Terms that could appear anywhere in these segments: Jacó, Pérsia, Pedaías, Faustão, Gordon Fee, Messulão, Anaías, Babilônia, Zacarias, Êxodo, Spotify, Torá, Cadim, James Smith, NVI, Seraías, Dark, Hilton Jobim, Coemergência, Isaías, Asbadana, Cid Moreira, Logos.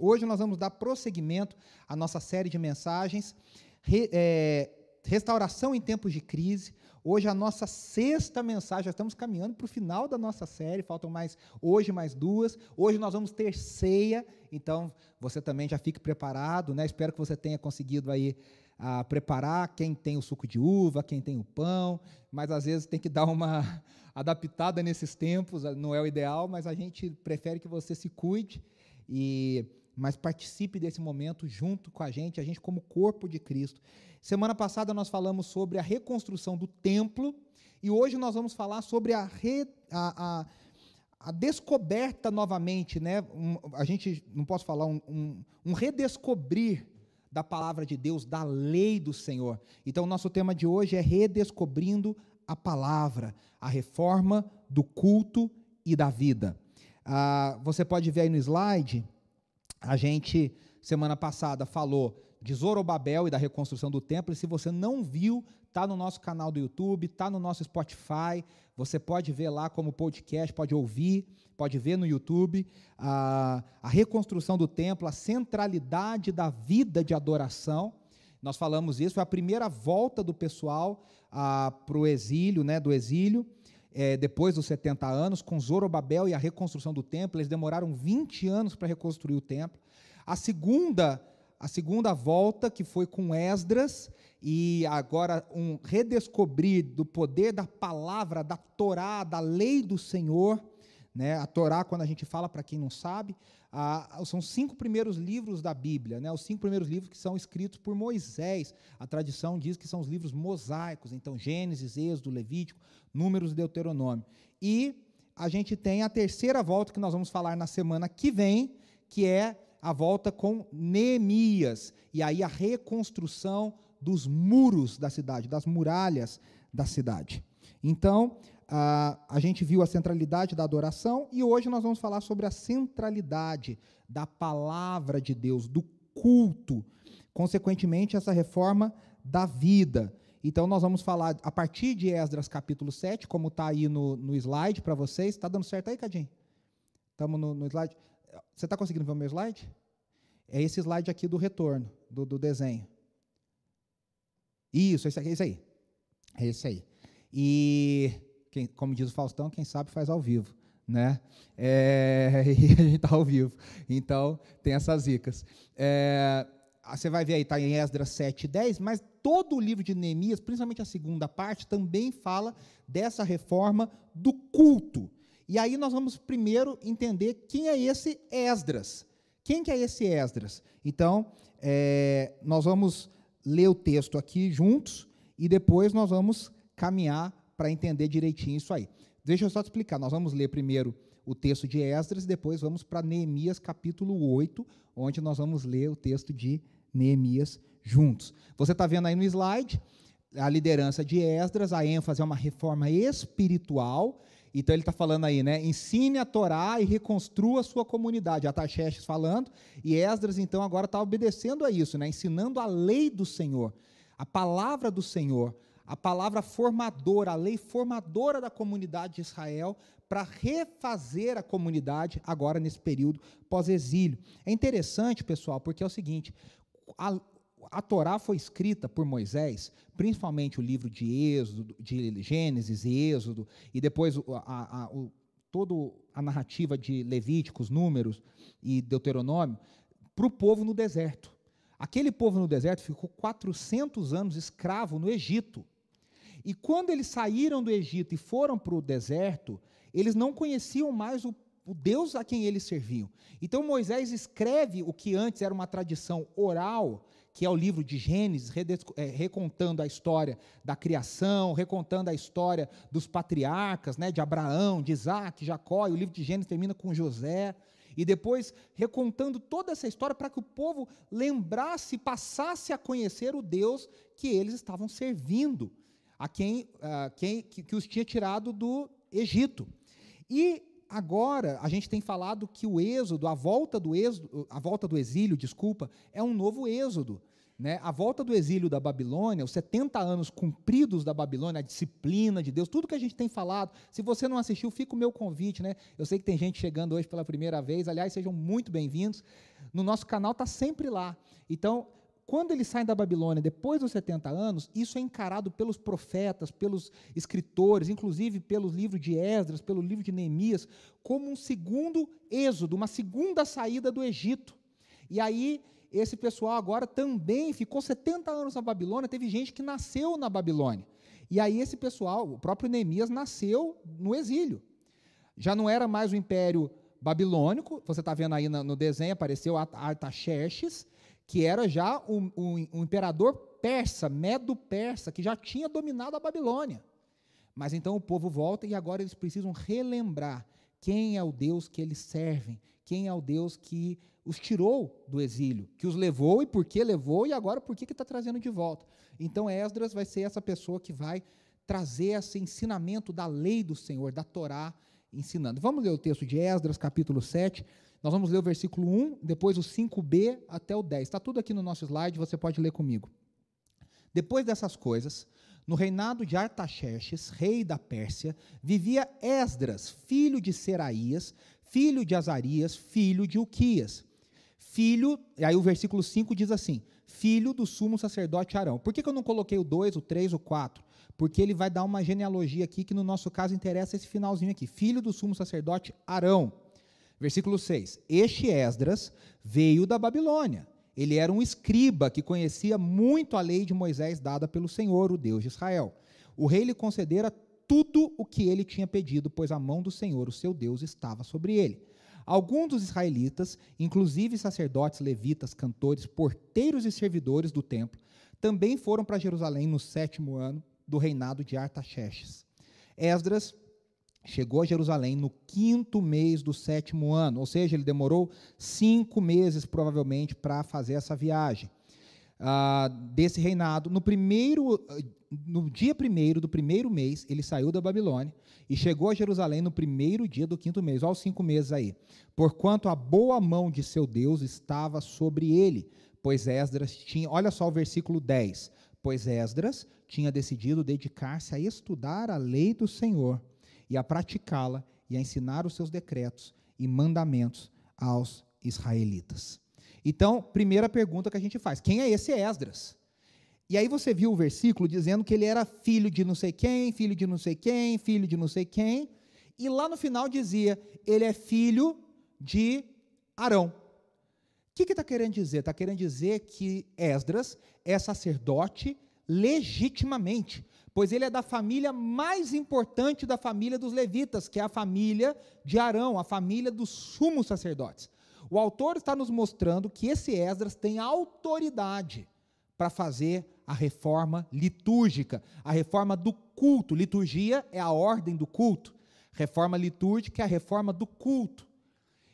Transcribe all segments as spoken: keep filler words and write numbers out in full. Hoje nós vamos dar prosseguimento à nossa série de mensagens, re, é, restauração em tempos de crise. Hoje a nossa sexta mensagem, já estamos caminhando para o final da nossa série, faltam mais hoje mais duas. Hoje nós vamos ter ceia, então você também já fique preparado, né? Espero que você tenha conseguido aí a, preparar, quem tem o suco de uva, quem tem o pão, mas às vezes tem que dar uma adaptada nesses tempos, não é o ideal, mas a gente prefere que você se cuide. E, mas participe desse momento junto com a gente, a gente como corpo de Cristo. Semana passada nós falamos sobre a reconstrução do templo, e hoje nós vamos falar sobre a, re, a, a, a descoberta novamente, né? Um, a gente, não posso falar, um, um, um redescobrir da palavra de Deus, da lei do Senhor. Então o nosso tema de hoje é redescobrindo a palavra, a reforma do culto e da vida. Ah, você pode ver aí no slide, a gente, semana passada, falou de Zorobabel e da reconstrução do templo, e se você não viu, está no nosso canal do YouTube, está no nosso Spotify, você pode ver lá como podcast, pode ouvir, pode ver no YouTube, ah, a reconstrução do templo, a centralidade da vida de adoração. Nós falamos isso, foi a primeira volta do pessoal ah, para o exílio, né, do exílio, É, depois dos setenta anos, com Zorobabel e a reconstrução do templo. Eles demoraram vinte anos para reconstruir o templo. A segunda, a segunda volta, que foi com Esdras, e agora um redescobrir do poder da palavra, da Torá, da lei do Senhor, né? A Torá, quando a gente fala, para quem não sabe, a, são os cinco primeiros livros da Bíblia, né? Os cinco primeiros livros que são escritos por Moisés. A tradição diz que são os livros mosaicos, então Gênesis, Êxodo, Levítico, Números e Deuteronômio. E a gente tem a terceira volta, que nós vamos falar na semana que vem, que é a volta com Neemias, e aí a reconstrução dos muros da cidade, das muralhas da cidade. Então, Uh, a gente viu a centralidade da adoração, e hoje nós vamos falar sobre a centralidade da palavra de Deus, do culto, consequentemente essa reforma da vida. Então nós vamos falar a partir de Esdras capítulo sete, como está aí no, no slide para vocês. Está dando certo aí, Cadim? Estamos no, no slide? Você está conseguindo ver o meu slide? É esse slide aqui do retorno, do, do desenho. Isso, esse, esse aí. É esse aí. E... Quem, como diz o Faustão, quem sabe faz ao vivo, né? É, e a gente está ao vivo, então tem essas dicas. É, você vai ver aí, está em Esdras sete, dez, mas todo o livro de Neemias, principalmente a segunda parte, também fala dessa reforma do culto. E aí nós vamos primeiro entender quem é esse Esdras. Quem que é esse Esdras? Então, é, nós vamos ler o texto aqui juntos, e depois nós vamos caminhar para entender direitinho isso aí. Deixa eu só te explicar, nós vamos ler primeiro o texto de Esdras, e depois vamos para Neemias capítulo oito, onde nós vamos ler o texto de Neemias juntos. Você está vendo aí no slide a liderança de Esdras, a ênfase é uma reforma espiritual. Então ele está falando aí, né? Ensine a Torá e reconstrua a sua comunidade. Artaxerxes falando, e Esdras então agora está obedecendo a isso, né? Ensinando a lei do Senhor, a palavra do Senhor, a palavra formadora, a lei formadora da comunidade de Israel, para refazer a comunidade agora nesse período pós-exílio. É interessante, pessoal, porque é o seguinte, a, a Torá foi escrita por Moisés, principalmente o livro de Êxodo, de Gênesis e Êxodo, e depois a, a, o, toda a narrativa de Levíticos, Números e Deuteronômio, para o povo no deserto. Aquele povo no deserto ficou quatrocentos anos escravo no Egito. E quando eles saíram do Egito e foram para o deserto, eles não conheciam mais o, o Deus a quem eles serviam. Então Moisés escreve o que antes era uma tradição oral, que é o livro de Gênesis, recontando a história da criação, recontando a história dos patriarcas, né, de Abraão, de Isaac, Jacó, e o livro de Gênesis termina com José. E depois recontando toda essa história para que o povo lembrasse, passasse a conhecer o Deus que eles estavam servindo, a quem, a quem que, que os tinha tirado do Egito. E agora a gente tem falado que o êxodo, a volta do êxodo, a volta do exílio, desculpa, é um novo êxodo. né, a volta do exílio da Babilônia, os setenta anos cumpridos da Babilônia, a disciplina de Deus, tudo que a gente tem falado. Se você não assistiu, fica o meu convite, né? Eu sei que tem gente chegando hoje pela primeira vez, aliás, sejam muito bem-vindos. No nosso canal está sempre lá. Então, quando eles saem da Babilônia, depois dos setenta anos, isso é encarado pelos profetas, pelos escritores, inclusive pelo livro de Esdras, pelo livro de Neemias, como um segundo êxodo, uma segunda saída do Egito. E aí, esse pessoal agora também ficou setenta anos na Babilônia, teve gente que nasceu na Babilônia. E aí esse pessoal, o próprio Neemias, nasceu no exílio. Já não era mais o Império Babilônico, você está vendo aí no desenho, apareceu Artaxerxes, que era já um, um, um imperador persa, medo-persa, que já tinha dominado a Babilônia. Mas então o povo volta e agora eles precisam relembrar quem é o Deus que eles servem, quem é o Deus que os tirou do exílio, que os levou e por que levou e agora por que está trazendo de volta. Então Esdras vai ser essa pessoa que vai trazer esse ensinamento da lei do Senhor, da Torá, ensinando. Vamos ler o texto de Esdras, capítulo sete. Nós vamos ler o versículo um, depois o cinco B até o dez. Está tudo aqui no nosso slide, você pode ler comigo. Depois dessas coisas, no reinado de Artaxerxes, rei da Pérsia, vivia Esdras, filho de Seraías, filho de Azarias, filho de Uquias. Filho, e aí o versículo cinco diz assim, filho do sumo sacerdote Arão. Por que, que eu não coloquei o dois, o três, o quatro? Porque ele vai dar uma genealogia aqui que no nosso caso interessa esse finalzinho aqui. Filho do sumo sacerdote Arão. Versículo seis, este Esdras veio da Babilônia, ele era um escriba que conhecia muito a lei de Moisés dada pelo Senhor, o Deus de Israel. O rei lhe concedera tudo o que ele tinha pedido, pois a mão do Senhor, o seu Deus, estava sobre ele. Alguns dos israelitas, inclusive sacerdotes, levitas, cantores, porteiros e servidores do templo, também foram para Jerusalém no sétimo ano do reinado de Artaxerxes. Esdras chegou a Jerusalém no quinto mês do sétimo ano, ou seja, ele demorou cinco meses, provavelmente, para fazer essa viagem uh, desse reinado. No, primeiro, no dia primeiro do primeiro mês, ele saiu da Babilônia e chegou a Jerusalém no primeiro dia do quinto mês, olha os cinco meses aí, porquanto a boa mão de seu Deus estava sobre ele, pois Esdras tinha, olha só o versículo dez, pois Esdras tinha decidido dedicar-se a estudar a lei do Senhor, e a praticá-la, e a ensinar os seus decretos e mandamentos aos israelitas. Então, primeira pergunta que a gente faz, quem é esse Esdras? E aí você viu o versículo dizendo que ele era filho de não sei quem, filho de não sei quem, filho de não sei quem, e lá no final dizia, ele é filho de Arão. O que que está querendo dizer? Está querendo dizer que Esdras é sacerdote legitimamente, pois ele é da família mais importante da família dos levitas, que é a família de Arão, a família dos sumos sacerdotes. O autor está nos mostrando que esse Esdras tem autoridade para fazer a reforma litúrgica, a reforma do culto. Liturgia é a ordem do culto, reforma litúrgica é a reforma do culto.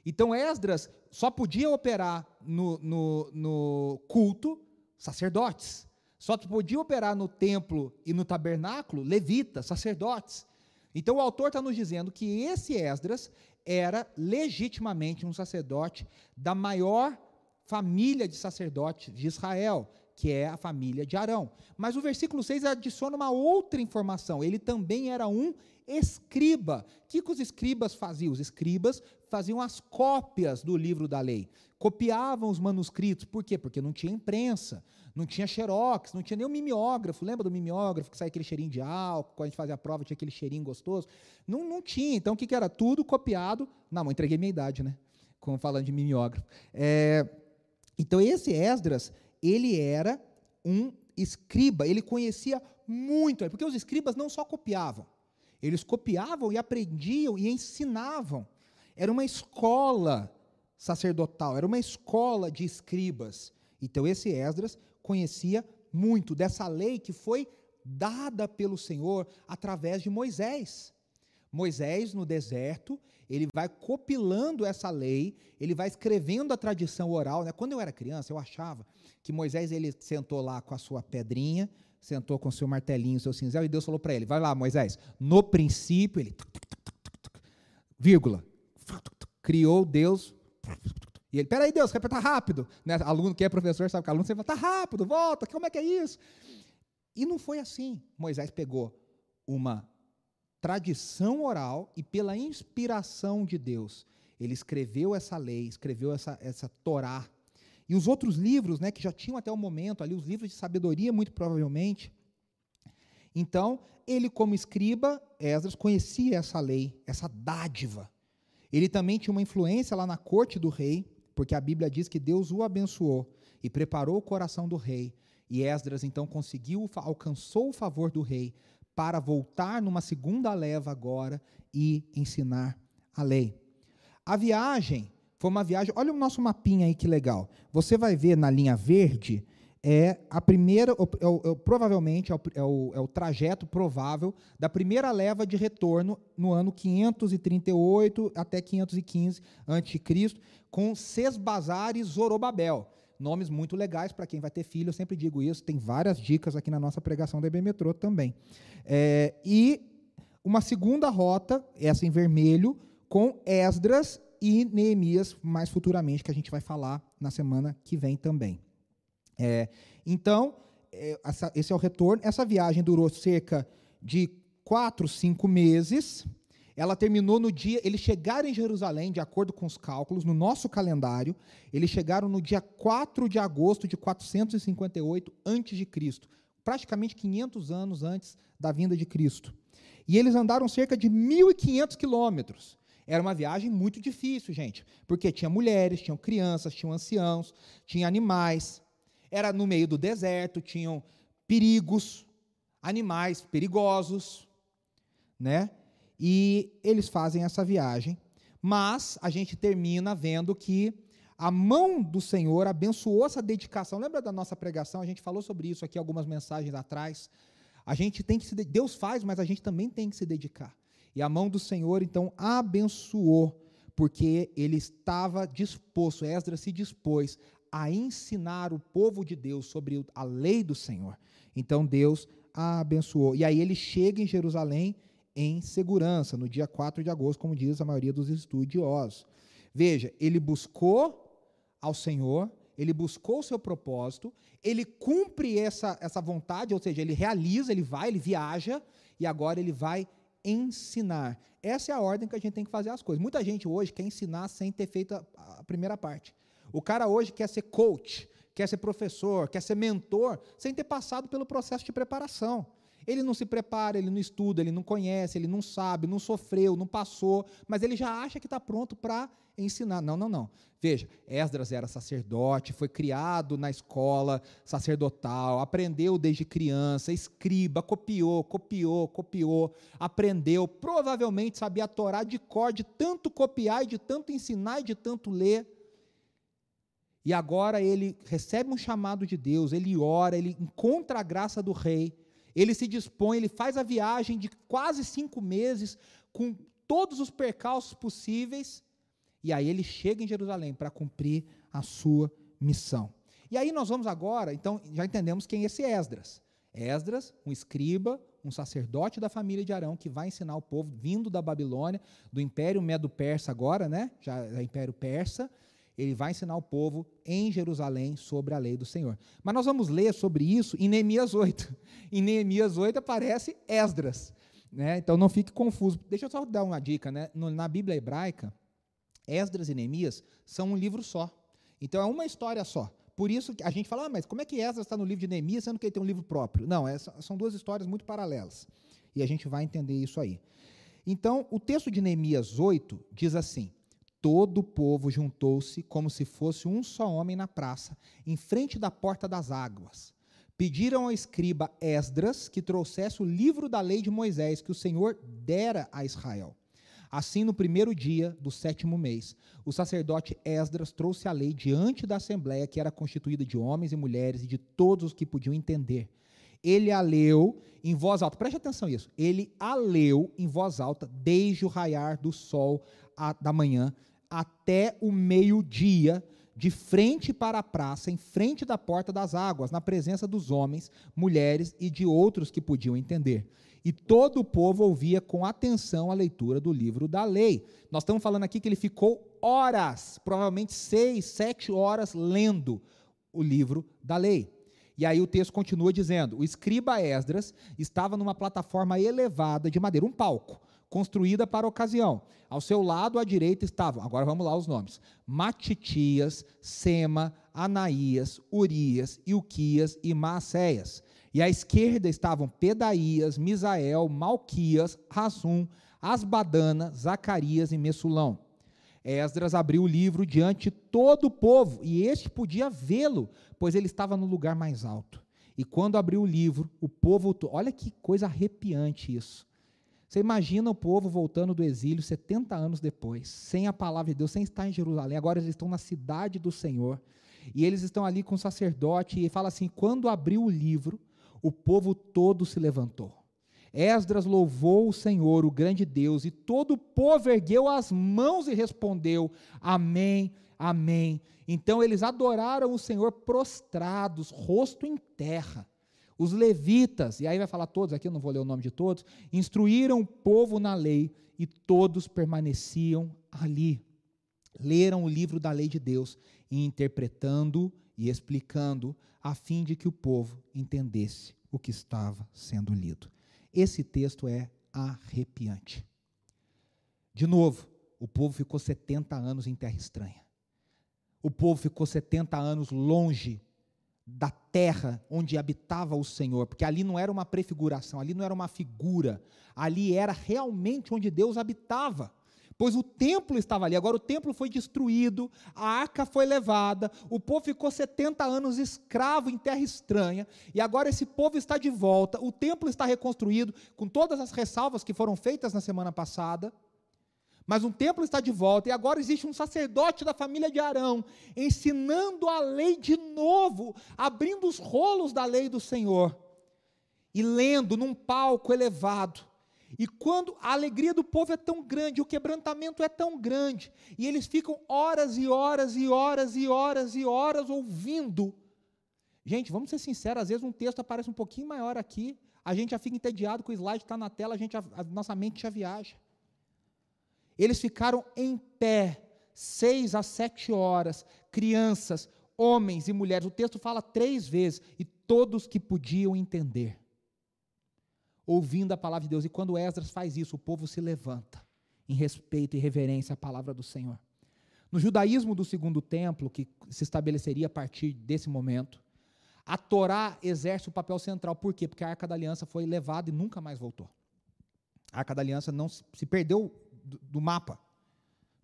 Então Esdras só podia operar no, no, no culto sacerdotes, só podia operar no templo e no tabernáculo levitas, sacerdotes. Então o autor está nos dizendo que esse Esdras era legitimamente um sacerdote da maior família de sacerdotes de Israel, que é a família de Arão. Mas o versículo seis adiciona uma outra informação, ele também era um escriba. O que, que os escribas faziam? Os escribas faziam as cópias do livro da lei, copiavam os manuscritos, por quê? Porque não tinha imprensa, não tinha xerox, não tinha nem o mimeógrafo, lembra do mimeógrafo que saía aquele cheirinho de álcool, quando a gente fazia a prova tinha aquele cheirinho gostoso, não, não tinha, então o que, que era? Tudo copiado, não, eu entreguei minha idade, né, como falando de mimeógrafo, é, então esse Esdras, ele era um escriba, ele conhecia muito, porque os escribas não só copiavam, eles copiavam e aprendiam e ensinavam, era uma escola sacerdotal, era uma escola de escribas. Então esse Esdras conhecia muito dessa lei que foi dada pelo Senhor através de Moisés. Moisés, no deserto, ele vai compilando essa lei, ele vai escrevendo a tradição oral, né? Quando eu era criança, eu achava que Moisés, ele sentou lá com a sua pedrinha, sentou com o seu martelinho, o seu cinzel, e Deus falou para ele, vai lá, Moisés, no princípio, ele, vírgula, criou Deus, E ele, peraí, Deus, repita rápido. Né? Aluno que é professor sabe que aluno sempre fala, tá rápido, volta, como é que é isso? E não foi assim. Moisés pegou uma tradição oral e pela inspiração de Deus, ele escreveu essa lei, escreveu essa, essa Torá. E os outros livros, né, que já tinham até o momento ali, os livros de sabedoria, muito provavelmente. Então, ele como escriba, Esdras, conhecia essa lei, essa dádiva. Ele também tinha uma influência lá na corte do rei, porque a Bíblia diz que Deus o abençoou e preparou o coração do rei. E Esdras, então, conseguiu, alcançou o favor do rei para voltar numa segunda leva agora e ensinar a lei. A viagem foi uma viagem... Olha o nosso mapinha aí, que legal. Você vai ver na linha verde... é a primeira, é o, é o, provavelmente, é o, é, o, é o trajeto provável da primeira leva de retorno no ano quinhentos e trinta e oito até quinhentos e quinze antes de Cristo, com Sesbazar e Zorobabel. Nomes muito legais para quem vai ter filho, eu sempre digo isso, tem várias dicas aqui na nossa pregação da IBMetro também. É, e uma segunda rota, essa em vermelho, com Esdras e Neemias, mais futuramente, que a gente vai falar na semana que vem também. É, então, essa, esse é o retorno. Essa viagem durou cerca de quatro, cinco meses. Ela terminou no dia... Eles chegaram em Jerusalém, de acordo com os cálculos, no nosso calendário, eles chegaram no dia quatro de agosto de quatrocentos e cinquenta e oito antes de Cristo, praticamente quinhentos anos antes da vinda de Cristo. E eles andaram cerca de mil e quinhentos quilômetros. Era uma viagem muito difícil, gente, porque tinha mulheres, tinham crianças, tinham anciãos, tinha animais... Era no meio do deserto, tinham perigos, animais perigosos, né? E eles fazem essa viagem, mas a gente termina vendo que a mão do Senhor abençoou essa dedicação. Lembra da nossa pregação? A gente falou sobre isso aqui algumas mensagens atrás. A gente tem que se Deus faz, mas a gente também tem que se dedicar. E a mão do Senhor, então, abençoou, porque ele estava disposto, Esdras se dispôs a ensinar o povo de Deus sobre a lei do Senhor. Então, Deus a abençoou. E aí ele chega em Jerusalém em segurança, no dia quatro de agosto, como diz a maioria dos estudiosos. Veja, ele buscou ao Senhor, ele buscou o seu propósito, ele cumpre essa, essa vontade, ou seja, ele realiza, ele vai, ele viaja, e agora ele vai ensinar. Essa é a ordem que a gente tem que fazer as coisas. Muita gente hoje quer ensinar sem ter feito a, a primeira parte. O cara hoje quer ser coach, quer ser professor, quer ser mentor, sem ter passado pelo processo de preparação. Ele não se prepara, ele não estuda, ele não conhece, ele não sabe, não sofreu, não passou, mas ele já acha que está pronto para ensinar. Não, não, não. Veja, Esdras era sacerdote, foi criado na escola sacerdotal, aprendeu desde criança, escriba, copiou, copiou, copiou, aprendeu, provavelmente sabia a Torá de cor, de tanto copiar, e de tanto ensinar e de tanto ler. E agora ele recebe um chamado de Deus, ele ora, ele encontra a graça do rei, ele se dispõe, ele faz a viagem de quase cinco meses, com todos os percalços possíveis, e aí ele chega em Jerusalém para cumprir a sua missão. E aí nós vamos agora, então, já entendemos quem é esse Esdras. Esdras, um escriba, um sacerdote da família de Arão, que vai ensinar o povo, vindo da Babilônia, do Império Medo-Persa agora, né? Já é Império Persa. Ele vai ensinar o povo em Jerusalém sobre a lei do Senhor. Mas nós vamos ler sobre isso em Neemias oito. Em Neemias oito aparece Esdras, né? Então não fique confuso. Deixa eu só dar uma dica, né? Na Bíblia hebraica, Esdras e Neemias são um livro só. Então é uma história só. Por isso que a gente fala, ah, mas como é que Esdras está no livro de Neemias, sendo que ele tem um livro próprio? Não, é, são duas histórias muito paralelas. E a gente vai entender isso aí. Então, o texto de Neemias oito diz assim: todo o povo juntou-se como se fosse um só homem na praça, em frente da porta das águas. Pediram ao escriba Esdras que trouxesse o livro da lei de Moisés, que o Senhor dera a Israel. Assim, no primeiro dia do sétimo mês, o sacerdote Esdras trouxe a lei diante da assembleia, que era constituída de homens e mulheres e de todos os que podiam entender. Ele a leu em voz alta, preste atenção nisso, ele a leu em voz alta desde o raiar do sol a, da manhã, até o meio-dia, de frente para a praça, em frente da porta das águas, na presença dos homens, mulheres e de outros que podiam entender. E todo o povo ouvia com atenção a leitura do livro da lei. Nós estamos falando aqui que ele ficou horas, provavelmente seis, sete horas, lendo o livro da lei. E aí o texto continua dizendo, o escriba Esdras estava numa plataforma elevada de madeira, um palco, construída para a ocasião. Ao seu lado, à direita, estavam, agora vamos lá os nomes, Matitias, Sema, Anaías, Urias, Uquias e Maacéias. E à esquerda estavam Pedaías, Misael, Malquias, Razum, Asbadana, Zacarias e Messulão. Esdras abriu o livro diante de todo o povo, e este podia vê-lo, pois ele estava no lugar mais alto. E quando abriu o livro, o povo... Olha que coisa arrepiante isso. Você imagina o povo voltando do exílio setenta anos depois, sem a palavra de Deus, sem estar em Jerusalém. Agora eles estão na cidade do Senhor, e eles estão ali com o sacerdote, e fala assim, quando abriu o livro, o povo todo se levantou. Esdras louvou o Senhor, o grande Deus, e todo o povo ergueu as mãos e respondeu, amém, amém. Então eles adoraram o Senhor prostrados, rosto em terra. Os levitas, e aí vai falar todos, aqui eu não vou ler o nome de todos, instruíram o povo na lei, e todos permaneciam ali. Leram o livro da lei de Deus, e interpretando e explicando, a fim de que o povo entendesse o que estava sendo lido. Esse texto é arrepiante. De novo, o povo ficou setenta anos em terra estranha. O povo ficou setenta anos longe da terra onde habitava o Senhor, porque ali não era uma prefiguração, ali não era uma figura, ali era realmente onde Deus habitava. Pois o templo estava ali, agora o templo foi destruído, a arca foi levada, o povo ficou setenta anos escravo em terra estranha, e agora esse povo está de volta, o templo está reconstruído, com todas as ressalvas que foram feitas na semana passada, mas o templo está de volta, e agora existe um sacerdote da família de Arão, ensinando a lei de novo, abrindo os rolos da lei do Senhor, e lendo num palco elevado. E quando a alegria do povo é tão grande, o quebrantamento é tão grande, e eles ficam horas e horas e horas e horas e horas ouvindo. Gente, vamos ser sinceros, às vezes um texto aparece um pouquinho maior aqui, a gente já fica entediado que o slide está na tela, a, gente, a, a nossa mente já viaja. Eles ficaram em pé, seis a sete horas, crianças, homens e mulheres, o texto fala três vezes, e todos que podiam entender. Ouvindo a palavra de Deus, e quando Esdras faz isso, o povo se levanta em respeito e reverência à palavra do Senhor. No judaísmo do segundo templo, que se estabeleceria a partir desse momento, a Torá exerce o papel central. Por quê? Porque a Arca da Aliança foi levada e nunca mais voltou. A Arca da Aliança não se, se perdeu do, do mapa,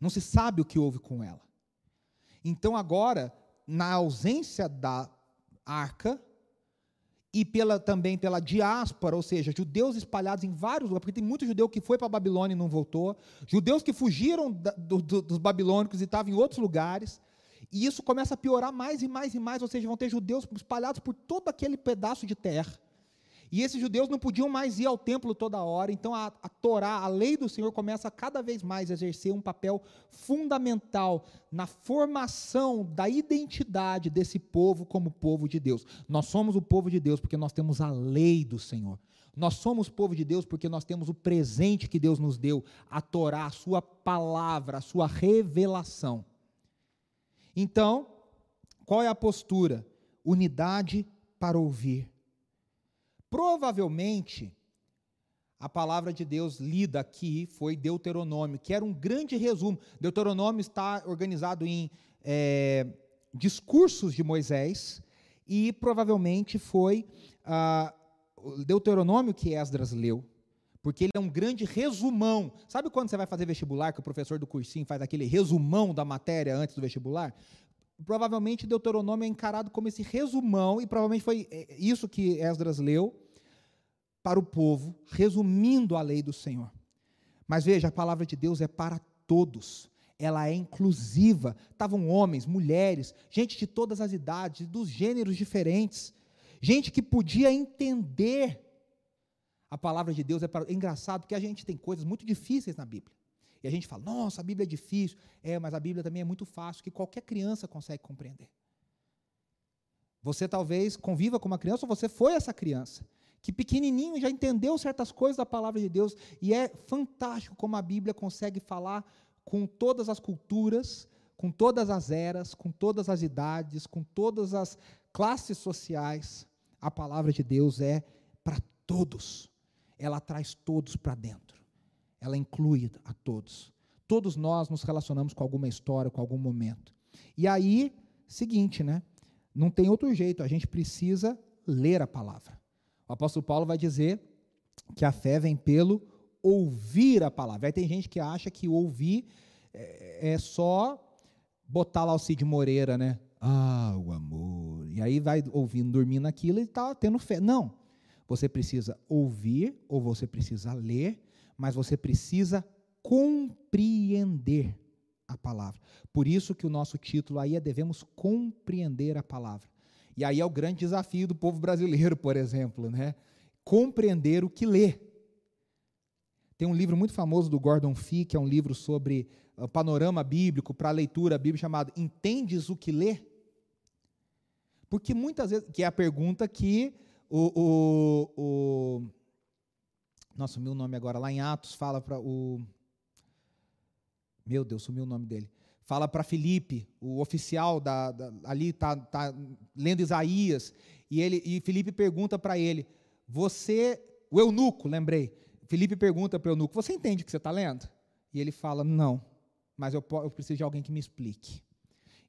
não se sabe o que houve com ela. Então agora, na ausência da Arca, e pela, também pela diáspora, ou seja, judeus espalhados em vários lugares, porque tem muito judeu que foi para a Babilônia e não voltou, judeus que fugiram da, do, do, dos babilônicos e estavam em outros lugares, e isso começa a piorar mais e mais e mais, ou seja, vão ter judeus espalhados por todo aquele pedaço de terra, e esses judeus não podiam mais ir ao templo toda hora, então a, a Torá, a lei do Senhor, começa a cada vez mais a exercer um papel fundamental na formação da identidade desse povo como povo de Deus. Nós somos o povo de Deus porque nós temos a lei do Senhor. Nós somos povo de Deus porque nós temos o presente que Deus nos deu, a Torá, a sua palavra, a sua revelação. Então, qual é a postura? Unidade para ouvir. Provavelmente, a palavra de Deus lida aqui foi Deuteronômio, que era um grande resumo. Deuteronômio está organizado em é, discursos de Moisés, e provavelmente foi ah, Deuteronômio que Esdras leu, porque ele é um grande resumão. Sabe quando você vai fazer vestibular, que o professor do cursinho faz aquele resumão da matéria antes do vestibular? Provavelmente Deuteronômio é encarado como esse resumão, e provavelmente foi isso que Esdras leu para o povo, resumindo a lei do Senhor. Mas veja, a palavra de Deus é para todos, ela é inclusiva, estavam homens, mulheres, gente de todas as idades, dos gêneros diferentes, gente que podia entender. A palavra de Deus é para... É engraçado, porque a gente tem coisas muito difíceis na Bíblia, E a gente fala, nossa, a Bíblia é difícil. É, mas a Bíblia também é muito fácil, que qualquer criança consegue compreender. Você talvez conviva com uma criança, ou você foi essa criança, que pequenininho já entendeu certas coisas da palavra de Deus, e é fantástico como a Bíblia consegue falar com todas as culturas, com todas as eras, com todas as idades, com todas as classes sociais. A palavra de Deus é para todos. Ela traz todos para dentro. Ela inclui a todos. Todos nós nos relacionamos com alguma história, com algum momento. E aí, seguinte, né? Não tem outro jeito, a gente precisa ler a palavra. O apóstolo Paulo vai dizer que a fé vem pelo ouvir a palavra. Aí tem gente que acha que ouvir é, é só botar lá o Cid Moreira, né? Ah, o amor. E aí vai ouvindo, dormindo aquilo e está tendo fé. Não. Você precisa ouvir ou você precisa ler, mas você precisa compreender a palavra. Por isso que o nosso título aí é devemos compreender a palavra. E aí é o grande desafio do povo brasileiro, por exemplo, né? Compreender o que lê. Tem um livro muito famoso do Gordon Fee, que é um livro sobre uh, panorama bíblico, para leitura bíblica, chamado Entendes o que lê? Porque muitas vezes, que é a pergunta que o... o, o nossa, sumiu o nome agora, lá em Atos, fala para o... Meu Deus, sumiu o nome dele. Fala para Felipe, o oficial da, da, ali está tá lendo Isaías, e, ele, e Felipe pergunta para ele, você, o eunuco, lembrei, Felipe pergunta para o eunuco, você entende o que você está lendo? E ele fala, não, mas eu, eu preciso de alguém que me explique.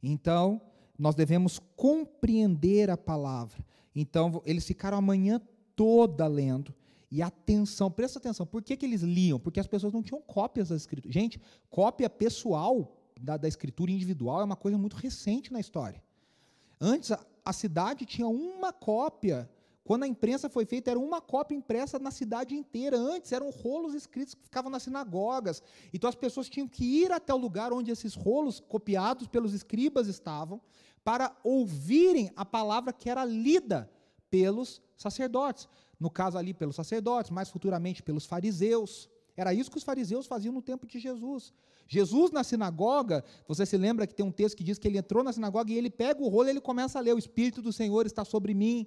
Então, nós devemos compreender a palavra. Então, eles ficaram a manhã toda lendo. E atenção, presta atenção, por que, que eles liam? Porque as pessoas não tinham cópias das escrituras. Gente, cópia pessoal da, da escritura individual é uma coisa muito recente na história. Antes, a, a cidade tinha uma cópia. Quando a imprensa foi feita, era uma cópia impressa na cidade inteira. Antes, eram rolos escritos que ficavam nas sinagogas. Então, as pessoas tinham que ir até o lugar onde esses rolos copiados pelos escribas estavam para ouvirem a palavra que era lida pelos sacerdotes. No caso ali pelos sacerdotes, mas futuramente pelos fariseus. Era isso que os fariseus faziam no tempo de Jesus. Jesus na sinagoga, você se lembra que tem um texto que diz que ele entrou na sinagoga e ele pega o rolo e ele começa a ler, o Espírito do Senhor está sobre mim.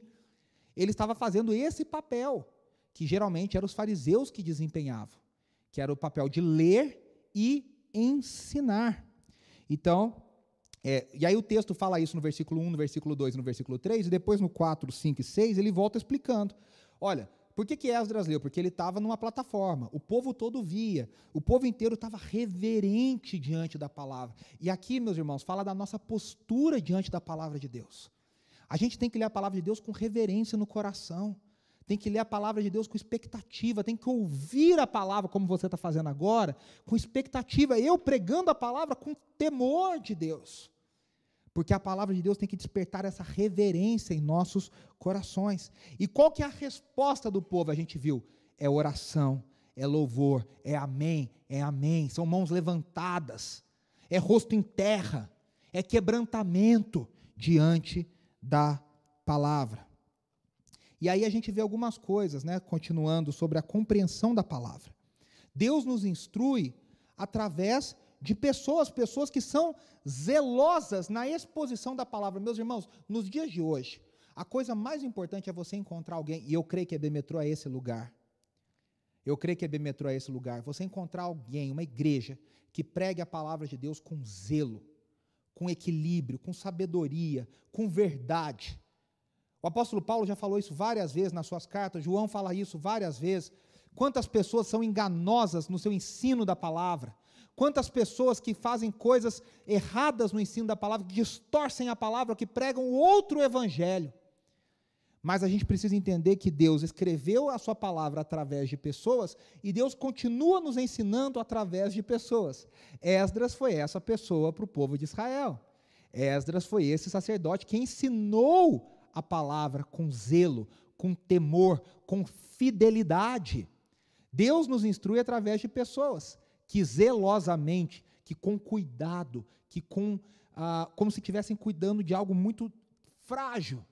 Ele estava fazendo esse papel, que geralmente eram os fariseus que desempenhavam, que era o papel de ler e ensinar. Então, é, e aí o texto fala isso no versículo um, no versículo dois, no versículo três, e depois no quatro, cinco e seis ele volta explicando. Olha, por que, que Esdras leu? Porque ele estava numa plataforma, o povo todo via, o povo inteiro estava reverente diante da palavra. E aqui, meus irmãos, fala da nossa postura diante da palavra de Deus. A gente tem que ler a palavra de Deus com reverência no coração, tem que ler a palavra de Deus com expectativa, tem que ouvir a palavra, como você está fazendo agora, com expectativa, eu pregando a palavra com temor de Deus. Porque a palavra de Deus tem que despertar essa reverência em nossos corações. E qual que é a resposta do povo? A gente viu, é oração, é louvor, é amém, é amém. São mãos levantadas, é rosto em terra, é quebrantamento diante da palavra. E aí a gente vê algumas coisas, né? Continuando sobre a compreensão da palavra. Deus nos instrui através de pessoas, pessoas que são zelosas na exposição da palavra. Meus irmãos, nos dias de hoje, a coisa mais importante é você encontrar alguém, e eu creio que a IBMetro é esse lugar, eu creio que a IBMetro é esse lugar, você encontrar alguém, uma igreja, que pregue a palavra de Deus com zelo, com equilíbrio, com sabedoria, com verdade. O apóstolo Paulo já falou isso várias vezes nas suas cartas, João fala isso várias vezes, quantas pessoas são enganosas no seu ensino da palavra, quantas pessoas que fazem coisas erradas no ensino da palavra, que distorcem a palavra, que pregam outro evangelho. Mas a gente precisa entender que Deus escreveu a sua palavra através de pessoas e Deus continua nos ensinando através de pessoas. Esdras foi essa pessoa para o povo de Israel. Esdras foi esse sacerdote que ensinou a palavra com zelo, com temor, com fidelidade. Deus nos instrui através de pessoas que zelosamente, que com cuidado, que com, ah, como se estivessem cuidando de algo muito frágil.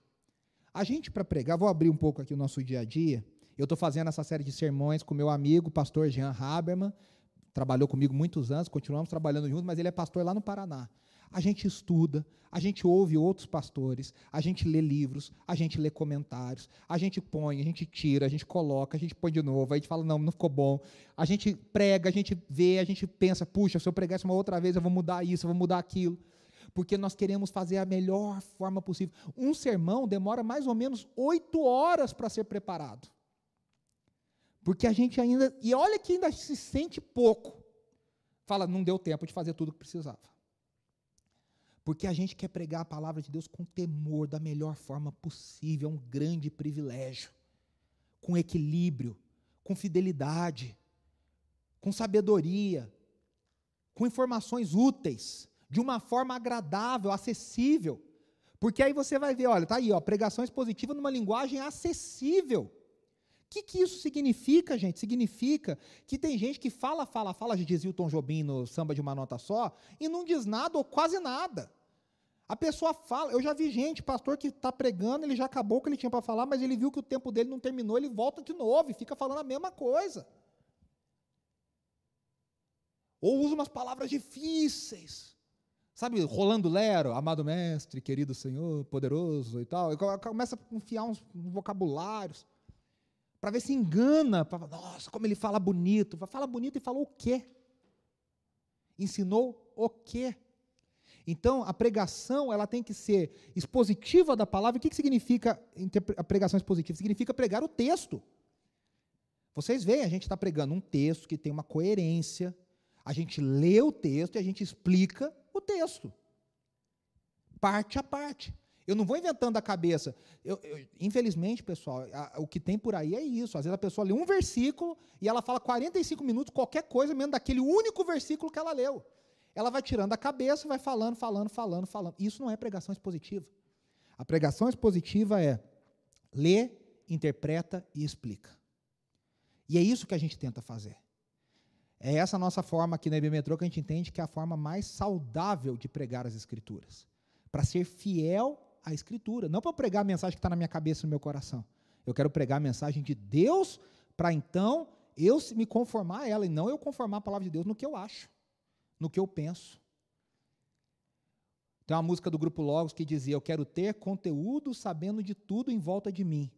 A gente, para pregar, vou abrir um pouco aqui o nosso dia a dia, eu estou fazendo essa série de sermões com meu amigo, pastor Jean Haberman, trabalhou comigo muitos anos, continuamos trabalhando juntos, mas ele é pastor lá no Paraná. A gente estuda, a gente ouve outros pastores, a gente lê livros, a gente lê comentários, a gente põe, a gente tira, a gente coloca, a gente põe de novo, a gente fala, não, não ficou bom. A gente prega, a gente vê, a gente pensa, puxa, se eu pregasse uma outra vez, eu vou mudar isso, eu vou mudar aquilo. Porque nós queremos fazer a melhor forma possível. Um sermão demora mais ou menos oito horas para ser preparado. Porque a gente ainda, e olha que ainda se sente pouco. Fala, não deu tempo de fazer tudo o que precisava. Porque a gente quer pregar a palavra de Deus com temor, da melhor forma possível, é um grande privilégio, com equilíbrio, com fidelidade, com sabedoria, com informações úteis, de uma forma agradável, acessível, porque aí você vai ver, olha, está aí, ó, pregação expositiva numa linguagem acessível. O que, que isso significa, gente? Significa que tem gente que fala, fala, fala, diz Hilton Jobim no Samba de uma Nota Só, e não diz nada ou quase nada. A pessoa fala, eu já vi gente, pastor que está pregando, ele já acabou o que ele tinha para falar, mas ele viu que o tempo dele não terminou, ele volta de novo e fica falando a mesma coisa. Ou usa umas palavras difíceis. Sabe, Rolando Lero, amado mestre, querido Senhor, poderoso e tal. E começa a enfiar uns vocabulários para ver se engana. Pra, nossa, como ele fala bonito. Fala bonito e falou o quê? Ensinou o quê? Então, a pregação, ela tem que ser expositiva da palavra. O que, que significa a pregação expositiva? Significa pregar o texto. Vocês veem, a gente está pregando um texto que tem uma coerência. A gente lê o texto e a gente explica o texto, parte a parte. Eu não vou inventando a cabeça. Eu, eu, infelizmente, pessoal, a, a, o que tem por aí é isso. Às vezes a pessoa lê um versículo e ela fala quarenta e cinco minutos, qualquer coisa, menos daquele único versículo que ela leu. Ela vai tirando a cabeça, vai falando, falando, falando, falando. Isso não é pregação expositiva. A pregação expositiva é lê, interpreta e explica. E é isso que a gente tenta fazer. É essa a nossa forma aqui na I B Metro que a gente entende que é a forma mais saudável de pregar as Escrituras. Para ser fiel à Escritura. Não para eu pregar a mensagem que está na minha cabeça e no meu coração. Eu quero pregar a mensagem de Deus para então eu me conformar a ela e não eu conformar a palavra de Deus no que eu acho, no que eu penso. Tem uma música do Grupo Logos que dizia: eu quero ter conteúdo sabendo de tudo em volta de mim,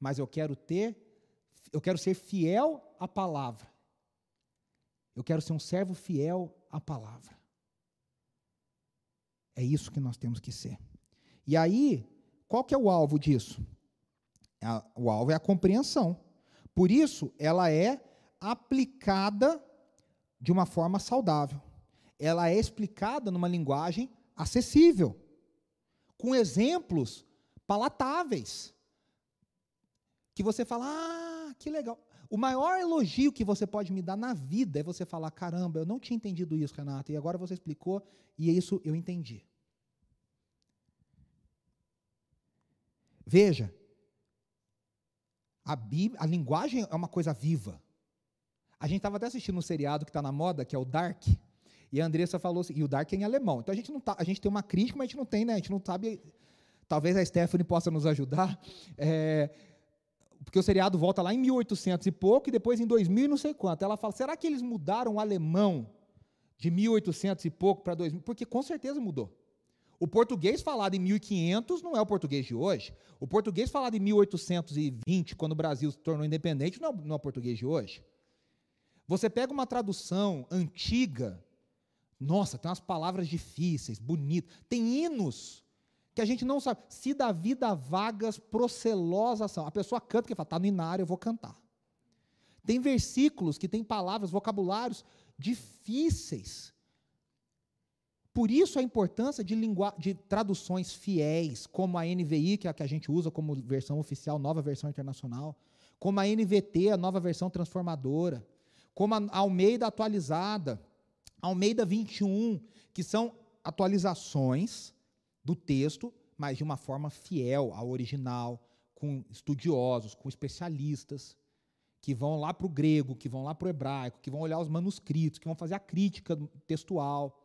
mas eu quero ter, eu quero ser fiel à palavra. Eu quero ser um servo fiel à palavra. É isso que nós temos que ser. E aí, qual que é o alvo disso? A, o alvo é a compreensão. Por isso, ela é aplicada de uma forma saudável. Ela é explicada numa linguagem acessível, com exemplos palatáveis, que você fala, ah, que legal. O maior elogio que você pode me dar na vida é você falar, caramba, eu não tinha entendido isso, Renata, e agora você explicou, e isso eu entendi. Veja, a, Bíblia, a linguagem é uma coisa viva. A gente estava até assistindo um seriado que está na moda, que é o Dark, e a Andressa falou assim, e o Dark é em alemão. Então a gente, não tá, a gente tem uma crítica, mas a gente não tem, né? A gente não sabe, talvez a Stephanie possa nos ajudar, é... porque o seriado volta lá em mil e oitocentos e pouco, e depois em dois mil e não sei quanto. Ela fala, será que eles mudaram o alemão de mil e oitocentos e pouco para dois mil? Porque com certeza mudou. O português falado em mil e quinhentos não é o português de hoje. O português falado em mil oitocentos e vinte, quando o Brasil se tornou independente, não é, não é o português de hoje. Você pega uma tradução antiga, nossa, tem umas palavras difíceis, bonitas, tem hinos que a gente não sabe, se da vida vagas procelosa são, a pessoa canta, que fala, está no inário, eu vou cantar. Tem versículos que tem palavras, vocabulários difíceis. Por isso a importância de, lingua, de traduções fiéis, como a N V I, que é a que a gente usa como versão oficial, nova versão internacional, como a N V T, a nova versão transformadora, como a Almeida atualizada, a Almeida vinte e um, que são atualizações do texto, mas de uma forma fiel ao original, com estudiosos, com especialistas, que vão lá para o grego, que vão lá para o hebraico, que vão olhar os manuscritos, que vão fazer a crítica textual,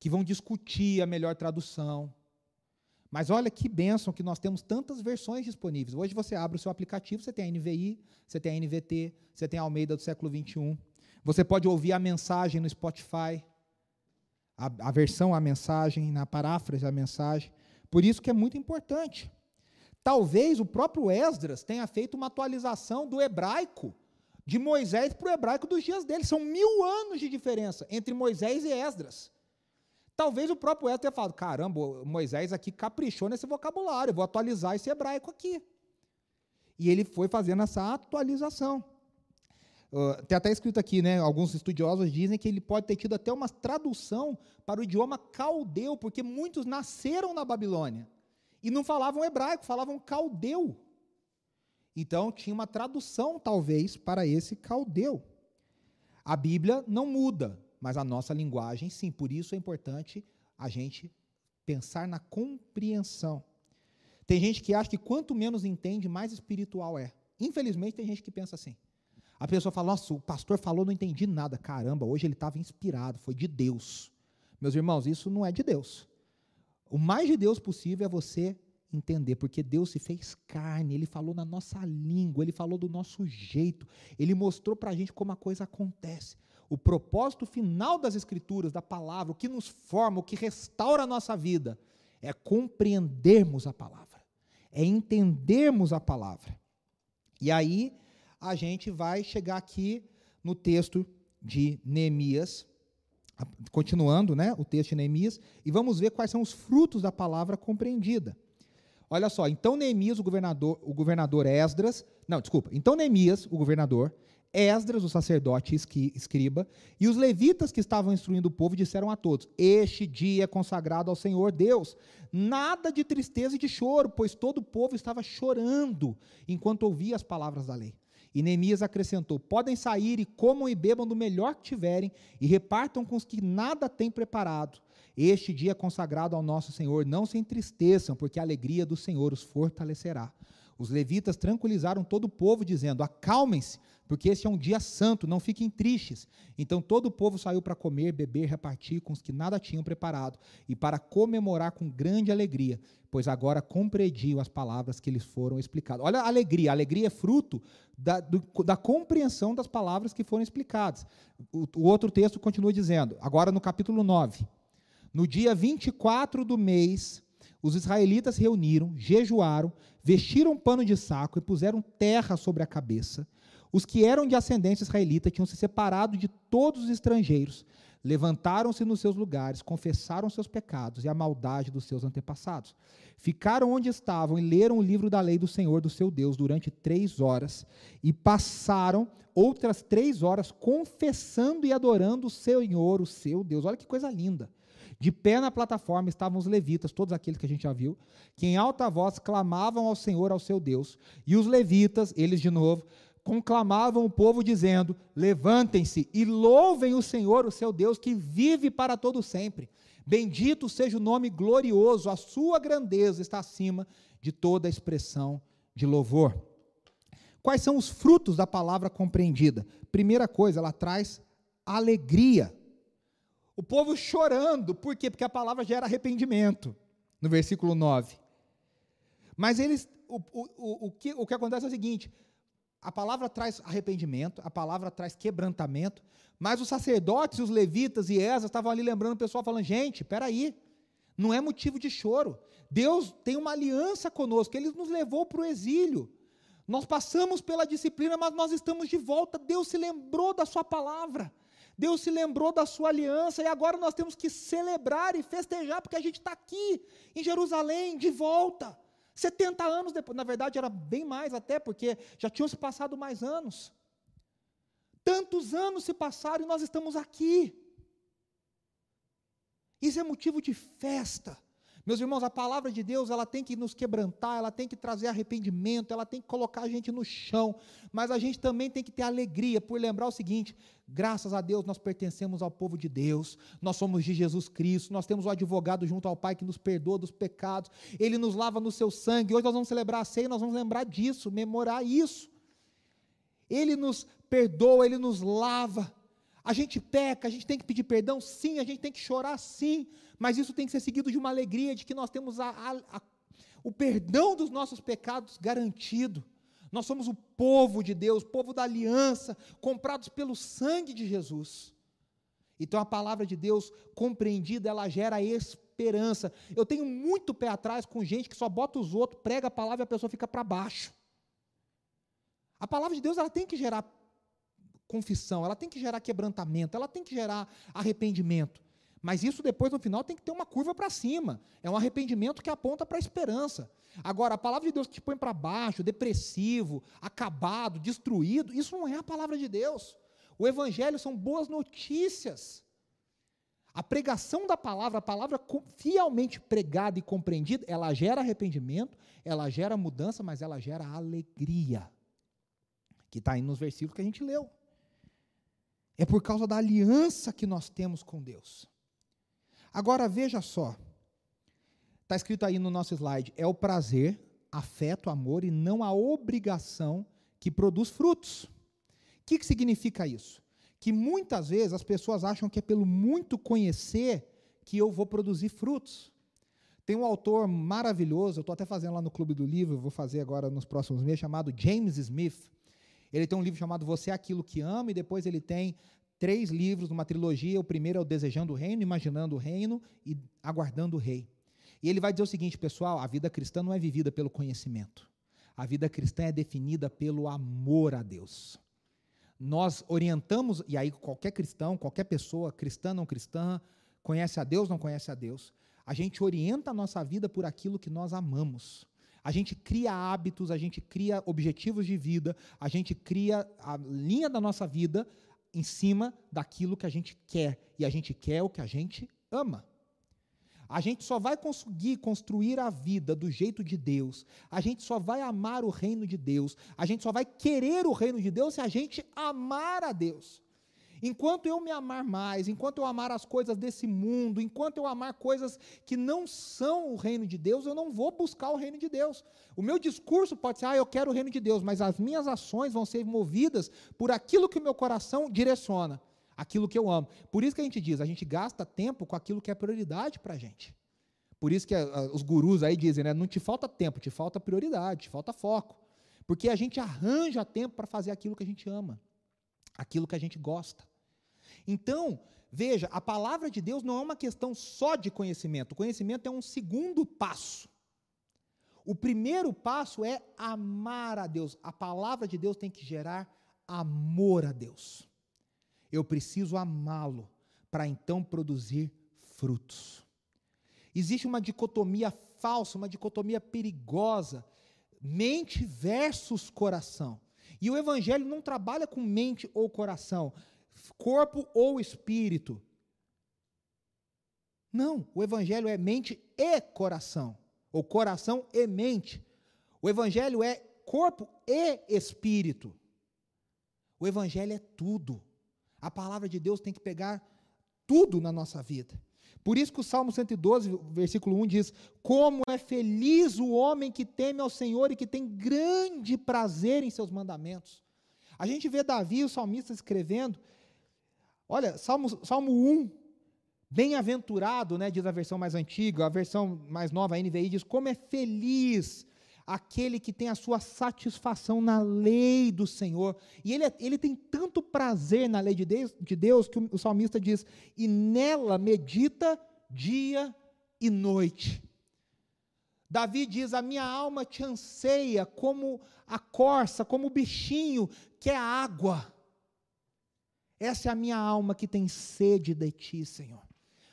que vão discutir a melhor tradução. Mas olha que bênção que nós temos tantas versões disponíveis. Hoje você abre o seu aplicativo, você tem a N V I, você tem a N V T, você tem a Almeida do século vinte e um, Você pode ouvir a mensagem no Spotify, a, a versão, a mensagem, na paráfrase, a mensagem. Por isso que é muito importante. Talvez o próprio Esdras tenha feito uma atualização do hebraico, de Moisés para o hebraico dos dias dele. São mil anos de diferença entre Moisés e Esdras. Talvez o próprio Esdras tenha falado, caramba, Moisés aqui caprichou nesse vocabulário, eu vou atualizar esse hebraico aqui. E ele foi fazendo essa atualização. Uh, tem até escrito aqui, né? Alguns estudiosos dizem que ele pode ter tido até uma tradução para o idioma caldeu, porque muitos nasceram na Babilônia e não falavam hebraico, falavam caldeu. Então, tinha uma tradução, talvez, para esse caldeu. A Bíblia não muda, mas a nossa linguagem, sim. Por isso é importante a gente pensar na compreensão. Tem gente que acha que quanto menos entende, mais espiritual é. Infelizmente, tem gente que pensa assim. A pessoa fala, nossa, o pastor falou, não entendi nada. Caramba, hoje ele estava inspirado, foi de Deus. Meus irmãos, isso não é de Deus. O mais de Deus possível é você entender, porque Deus se fez carne, Ele falou na nossa língua, Ele falou do nosso jeito, Ele mostrou para a gente como a coisa acontece. O propósito final das Escrituras, da palavra, o que nos forma, o que restaura a nossa vida, é compreendermos a palavra, é entendermos a palavra. E aí, a gente vai chegar aqui no texto de Neemias, continuando, né, o texto de Neemias, e vamos ver quais são os frutos da palavra compreendida. Olha só, então Neemias, o governador, o governador Esdras, não, desculpa, então Neemias, o governador, Esdras, o sacerdote e escriba, e os levitas que estavam instruindo o povo disseram a todos, este dia é consagrado ao Senhor Deus, nada de tristeza e de choro, pois todo o povo estava chorando enquanto ouvia as palavras da lei. E Neemias acrescentou, podem sair e comam e bebam do melhor que tiverem e repartam com os que nada têm preparado. Este dia é consagrado ao nosso Senhor, não se entristeçam, porque a alegria do Senhor os fortalecerá. Os levitas tranquilizaram todo o povo, dizendo, acalmem-se, porque este é um dia santo, não fiquem tristes. Então todo o povo saiu para comer, beber, repartir com os que nada tinham preparado, e para comemorar com grande alegria, pois agora compreendiam as palavras que lhes foram explicadas. Olha a alegria, a alegria é fruto da, do, da compreensão das palavras que foram explicadas. O, o outro texto continua dizendo, agora no capítulo nove, no dia vinte e quatro do mês, os israelitas reuniram, jejuaram, vestiram pano de saco e puseram terra sobre a cabeça. Os que eram de ascendência israelita tinham se separado de todos os estrangeiros, levantaram-se nos seus lugares, confessaram seus pecados e a maldade dos seus antepassados. Ficaram onde estavam e leram o livro da lei do Senhor, do seu Deus, durante três horas e passaram outras três horas confessando e adorando o Senhor, o seu Deus. Olha que coisa linda. De pé na plataforma estavam os levitas, todos aqueles que a gente já viu, que em alta voz clamavam ao Senhor, ao seu Deus. E os levitas, eles de novo, conclamavam o povo dizendo, levantem-se e louvem o Senhor, o seu Deus, que vive para todo sempre. Bendito seja o nome glorioso, a sua grandeza está acima de toda expressão de louvor. Quais são os frutos da palavra compreendida? Primeira coisa, ela traz alegria. O povo chorando, por quê? Porque a palavra gera arrependimento, no versículo nove. Mas eles, o, o, o, que, o que acontece é o seguinte, a palavra traz arrependimento, a palavra traz quebrantamento, mas os sacerdotes, os levitas e Esdras estavam ali lembrando o pessoal, falando, gente, espera aí, não é motivo de choro, Deus tem uma aliança conosco, Ele nos levou para o exílio, nós passamos pela disciplina, mas nós estamos de volta, Deus se lembrou da sua palavra, Deus se lembrou da sua aliança e agora nós temos que celebrar e festejar porque a gente está aqui em Jerusalém, de volta, setenta anos depois, na verdade era bem mais até porque já tinham se passado mais anos, tantos anos se passaram e nós estamos aqui, isso é motivo de festa, meus irmãos, a palavra de Deus, ela tem que nos quebrantar, ela tem que trazer arrependimento, ela tem que colocar a gente no chão, mas a gente também tem que ter alegria, por lembrar o seguinte, graças a Deus nós pertencemos ao povo de Deus, nós somos de Jesus Cristo, nós temos o advogado junto ao Pai que nos perdoa dos pecados, Ele nos lava no seu sangue, hoje nós vamos celebrar a ceia, nós vamos lembrar disso, memorar isso, Ele nos perdoa, Ele nos lava, a gente peca, a gente tem que pedir perdão, sim, a gente tem que chorar, sim, mas isso tem que ser seguido de uma alegria, de que nós temos a, a, a, o perdão dos nossos pecados garantido, Nós somos o povo de Deus, povo da aliança, comprados pelo sangue de Jesus. Então a palavra de Deus compreendida, ela gera esperança. Eu tenho muito pé atrás com gente que só bota os outros, prega a palavra e a pessoa fica para baixo. A palavra de Deus, ela tem que gerar confissão, ela tem que gerar quebrantamento, ela tem que gerar arrependimento. Mas isso depois, no final, tem que ter uma curva para cima. É um arrependimento que aponta para a esperança. Agora, a palavra de Deus que te põe para baixo, depressivo, acabado, destruído, isso não é a palavra de Deus. O evangelho são boas notícias. A pregação da palavra, a palavra fielmente pregada e compreendida, ela gera arrependimento, ela gera mudança, mas ela gera alegria. Que está aí nos versículos que a gente leu. É por causa da aliança que nós temos com Deus. Agora, veja só. Está escrito aí no nosso slide. É o prazer, afeto, amor e não a obrigação que produz frutos. O que, que significa isso? Que muitas vezes as pessoas acham que é pelo muito conhecer que eu vou produzir frutos. Tem um autor maravilhoso, eu estou até fazendo lá no Clube do Livro, vou fazer agora nos próximos meses, chamado James Smith. Ele tem um livro chamado Você é Aquilo que Ama, e depois ele tem três livros numa trilogia. O primeiro é o Desejando o Reino, Imaginando o Reino e Aguardando o Rei. E ele vai dizer o seguinte, pessoal, a vida cristã não é vivida pelo conhecimento. A vida cristã é definida pelo amor a Deus. Nós orientamos, e aí qualquer cristão, qualquer pessoa, cristã, não cristã, conhece a Deus, não conhece a Deus, a gente orienta a nossa vida por aquilo que nós amamos. A gente cria hábitos, a gente cria objetivos de vida, a gente cria a linha da nossa vida em cima daquilo que a gente quer. E a gente quer o que a gente ama. A gente só vai conseguir construir a vida do jeito de Deus. A gente só vai amar o reino de Deus. A gente só vai querer o reino de Deus se a gente amar a Deus. Enquanto eu me amar mais, enquanto eu amar as coisas desse mundo, enquanto eu amar coisas que não são o reino de Deus, eu não vou buscar o reino de Deus. O meu discurso pode ser, ah, eu quero o reino de Deus, mas as minhas ações vão ser movidas por aquilo que o meu coração direciona, aquilo que eu amo. Por isso que a gente diz, a gente gasta tempo com aquilo que é prioridade para a gente. Por isso que os gurus aí dizem, né, não te falta tempo, te falta prioridade, te falta foco. Porque a gente arranja tempo para fazer aquilo que a gente ama, aquilo que a gente gosta. Então, veja, a palavra de Deus não é uma questão só de conhecimento. O conhecimento é um segundo passo. O primeiro passo é amar a Deus. A palavra de Deus tem que gerar amor a Deus. Eu preciso amá-lo para então produzir frutos. Existe uma dicotomia falsa, uma dicotomia perigosa. Mente versus coração. E o evangelho não trabalha com mente ou coração, corpo ou espírito. Não, o evangelho é mente e coração, ou coração e mente. O evangelho é corpo e espírito. O evangelho é tudo. A palavra de Deus tem que pegar tudo na nossa vida. Por isso que o Salmo cento e doze, versículo um, diz, como é feliz o homem que teme ao Senhor e que tem grande prazer em seus mandamentos. A gente vê Davi, o salmista, escrevendo, olha, Salmo, Salmo um, bem-aventurado, né, diz a versão mais antiga, a versão mais nova, a N V I, diz, como é feliz aquele que tem a sua satisfação na lei do Senhor. E ele, ele tem tanto prazer na lei de Deus, de Deus que o, o salmista diz, e nela medita dia e noite. Davi diz, a minha alma te anseia como a corça, como o bichinho que é água. Essa é a minha alma que tem sede de ti, Senhor.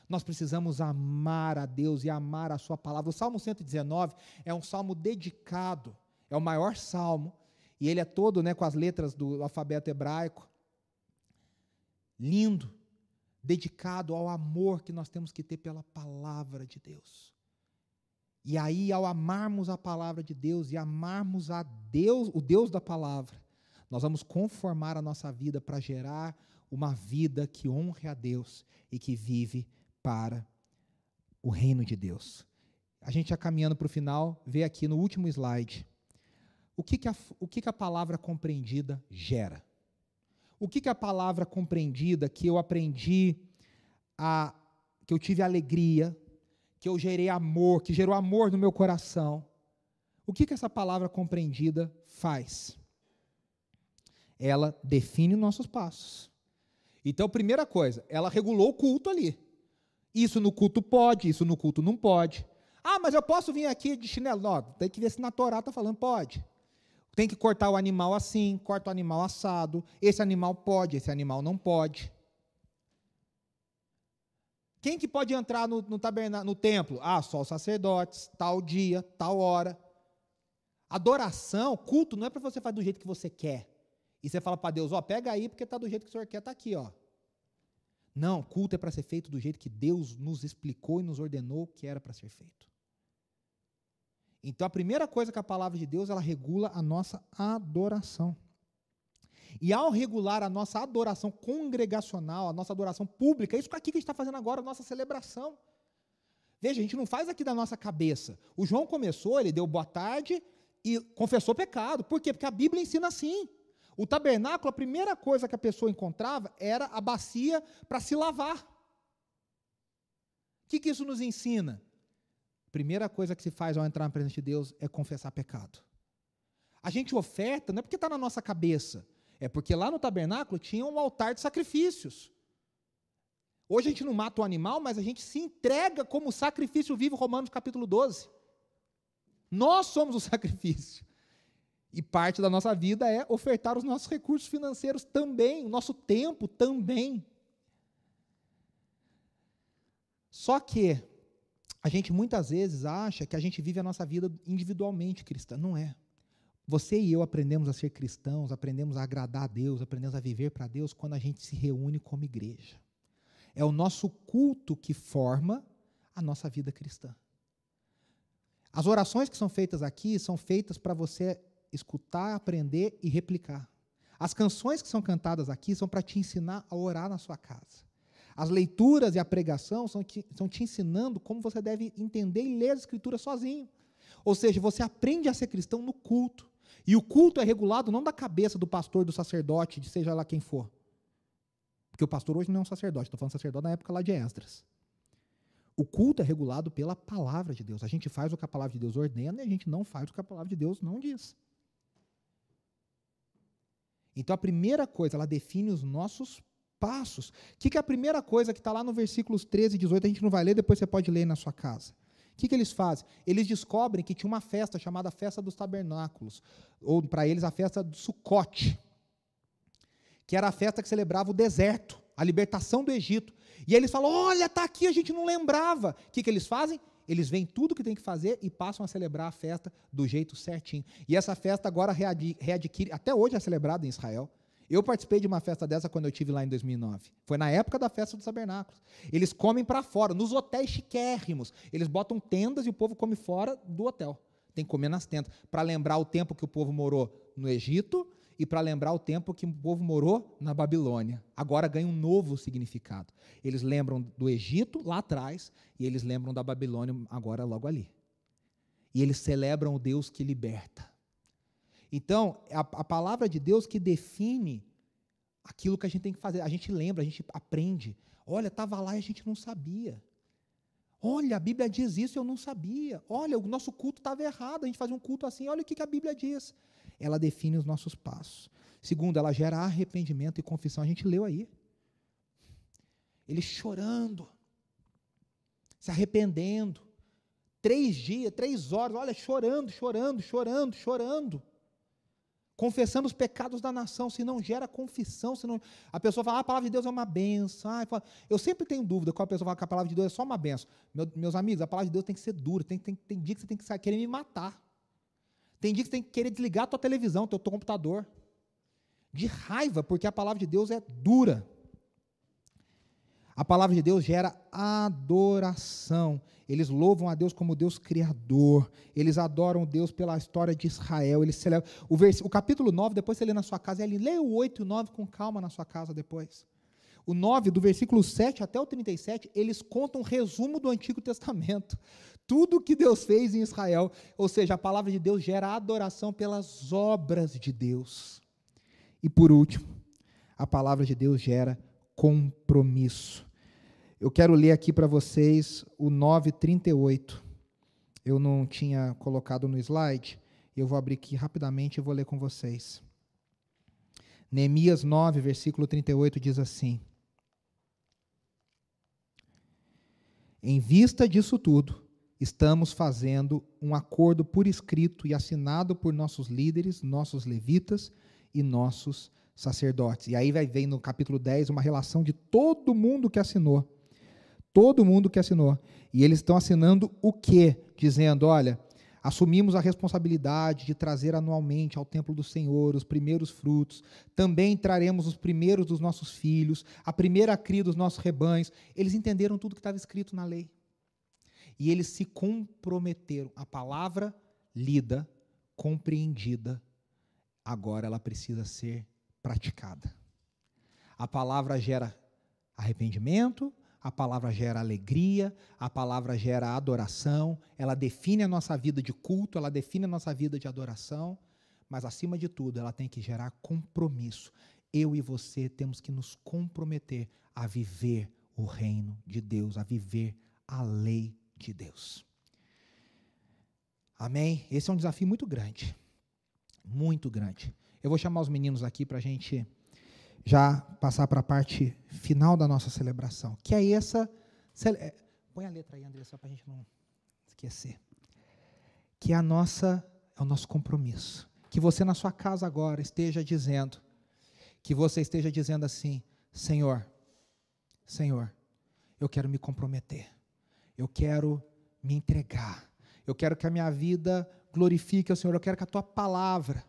Nós precisamos amar a Deus e amar a sua palavra. O Salmo cento e dezenove é um salmo dedicado, é o maior salmo, e ele é todo, né, com as letras do alfabeto hebraico. Lindo, dedicado ao amor que nós temos que ter pela palavra de Deus. E aí, ao amarmos a palavra de Deus e amarmos a Deus, o Deus da palavra, nós vamos conformar a nossa vida para gerar uma vida que honre a Deus e que vive para o reino de Deus. A gente já caminhando para o final, vê aqui no último slide, o que que a, o que que a palavra compreendida gera? O que que a palavra compreendida que eu aprendi, a, que eu tive alegria, que eu gerei amor, que gerou amor no meu coração, O que que essa palavra compreendida faz? Ela define nossos passos. Então, primeira coisa, ela regulou o culto ali. Isso no culto pode, isso no culto não pode. Ah, mas eu posso vir aqui de chinelo? Não, tem que ver se na Torá está falando, pode. Tem que cortar o animal assim, corta o animal assado, esse animal pode, esse animal não pode. Quem que pode entrar no, no, taberná- no templo? Ah, só os sacerdotes, tal dia, tal hora. Adoração, culto, não é para você fazer do jeito que você quer. E você fala para Deus, ó, pega aí, porque está do jeito que o Senhor quer, está aqui, ó. Não, culto é para ser feito do jeito que Deus nos explicou e nos ordenou que era para ser feito. Então, a primeira coisa que a palavra de Deus, ela regula a nossa adoração. E ao regular a nossa adoração congregacional, a nossa adoração pública, isso aqui que a gente está fazendo agora, a nossa celebração. Veja, a gente não faz aqui da nossa cabeça. O João começou, ele deu boa tarde e confessou pecado. Por quê? Porque a Bíblia ensina assim. O tabernáculo, a primeira coisa que a pessoa encontrava era a bacia para se lavar. O que que isso nos ensina? Primeira coisa que se faz ao entrar na presença de Deus é confessar pecado. A gente oferta, não é porque está na nossa cabeça, é porque lá no tabernáculo tinha um altar de sacrifícios. Hoje a gente não mata o animal, mas a gente se entrega como sacrifício vivo, Romanos capítulo doze. Nós somos o sacrifício. E parte da nossa vida é ofertar os nossos recursos financeiros também, o nosso tempo também. Só que a gente muitas vezes acha que a gente vive a nossa vida individualmente cristã. Não é. Você e eu aprendemos a ser cristãos, aprendemos a agradar a Deus, aprendemos a viver para Deus quando a gente se reúne como igreja. É o nosso culto que forma a nossa vida cristã. As orações que são feitas aqui são feitas para você escutar, aprender e replicar. As canções que são cantadas aqui são para te ensinar a orar na sua casa. As leituras e a pregação são te, são te ensinando como você deve entender e ler as Escrituras sozinho. Ou seja, você aprende a ser cristão no culto. E o culto é regulado não da cabeça do pastor, do sacerdote, de seja lá quem for. Porque o pastor hoje não é um sacerdote, estou falando sacerdote na época lá de Esdras. O culto é regulado pela palavra de Deus. A gente faz o que a palavra de Deus ordena e a gente não faz o que a palavra de Deus não diz. Então, a primeira coisa, ela define os nossos passos. O que que é a primeira coisa que está lá no versículos treze e dezoito? A gente não vai ler, depois você pode ler na sua casa. O que que eles fazem? Eles descobrem que tinha uma festa chamada Festa dos Tabernáculos, ou para eles a Festa do Sucote, que era a festa que celebrava o deserto, a libertação do Egito. E eles falam, olha, está aqui, a gente não lembrava. O que que eles fazem? Eles veem tudo o que tem que fazer e passam a celebrar a festa do jeito certinho. E essa festa agora readquire, até hoje é celebrada em Israel. Eu participei de uma festa dessa quando eu estive lá em dois mil e nove. Foi na época da Festa dos Tabernáculos. Eles comem para fora, nos hotéis chiquérrimos. Eles botam tendas e o povo come fora do hotel. Tem que comer nas tendas. Para lembrar o tempo que o povo morou no Egito e para lembrar o tempo que o povo morou na Babilônia. Agora ganha um novo significado. Eles lembram do Egito lá atrás e eles lembram da Babilônia agora logo ali. E eles celebram o Deus que liberta. Então, é a, a palavra de Deus que define aquilo que a gente tem que fazer. A gente lembra, a gente aprende. Olha, estava lá e a gente não sabia. Olha, a Bíblia diz isso e eu não sabia. Olha, o nosso culto estava errado, a gente fazia um culto assim. Olha o que que a Bíblia diz. Ela define os nossos passos. Segundo, ela gera arrependimento e confissão. A gente leu aí. Ele chorando, se arrependendo. Três dias, três horas, olha, chorando, chorando, chorando, chorando. Confessando os pecados da nação, se não gera confissão, se não... A pessoa fala, ah, a palavra de Deus é uma benção. Ah, eu sempre tenho dúvida quando a pessoa fala que a palavra de Deus é só uma benção. Meu, meus amigos, a palavra de Deus tem que ser dura, tem, tem, tem dia que você tem que querer me matar. Tem dia que você tem que querer desligar a tua televisão, teu, teu computador. De raiva, porque a palavra de Deus é dura. A palavra de Deus gera adoração. Eles louvam a Deus como Deus criador. Eles adoram Deus pela história de Israel. Eles celebram. O, vers... o capítulo nove, depois você lê na sua casa. Ele lê o oito e o nove com calma na sua casa depois. O nove, do versículo sete até o trinta e sete, eles contam um resumo do Antigo Testamento. Tudo que Deus fez em Israel. Ou seja, a palavra de Deus gera adoração pelas obras de Deus. E por último, a palavra de Deus gera compromisso. Eu quero ler aqui para vocês o nove, trinta e oito. eu não tinha colocado no slide, eu vou abrir aqui rapidamente e vou ler com vocês. Neemias nove, versículo trinta e oito diz assim: em vista disso tudo, estamos fazendo um acordo por escrito e assinado por nossos líderes, nossos levitas e nossos sacerdotes. E aí vai vem no capítulo dez uma relação de todo mundo que assinou. Todo mundo que assinou. E eles estão assinando o quê? Dizendo, olha, assumimos a responsabilidade de trazer anualmente ao templo do Senhor os primeiros frutos, também traremos os primeiros dos nossos filhos, a primeira cria dos nossos rebanhos. Eles entenderam tudo que estava escrito na lei. E eles se comprometeram. A palavra lida, compreendida, agora ela precisa ser praticada. A palavra gera arrependimento, a palavra gera alegria, a palavra gera adoração, ela define a nossa vida de culto, ela define a nossa vida de adoração, mas, acima de tudo, ela tem que gerar compromisso. Eu e você temos que nos comprometer a viver o reino de Deus, a viver a lei de Deus. Amém? Esse é um desafio muito grande, muito grande. Eu vou chamar os meninos aqui para a gente já passar para a parte final da nossa celebração, que é essa... Cele... Põe a letra aí, André, só para a gente não esquecer. Que é, a nossa, é o nosso compromisso. Que você na sua casa agora esteja dizendo, que você esteja dizendo assim, Senhor, Senhor, eu quero me comprometer, eu quero me entregar, eu quero que a minha vida glorifique ao Senhor, eu quero que a tua palavra,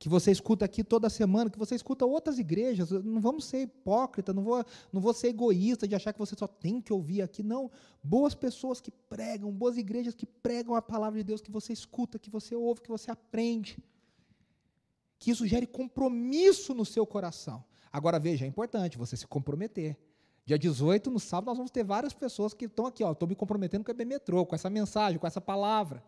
que você escuta aqui toda semana, que você escuta outras igrejas, não vamos ser hipócritas, não vou, não vou ser egoísta de achar que você só tem que ouvir aqui, não. Boas pessoas que pregam, boas igrejas que pregam a palavra de Deus, que você escuta, que você ouve, que você aprende. Que isso gere compromisso no seu coração. Agora, veja, é importante você se comprometer. Dia dezoito, no sábado, nós vamos ter várias pessoas que estão aqui, ó, estou me comprometendo com a IBMetro, com essa mensagem, com essa palavra.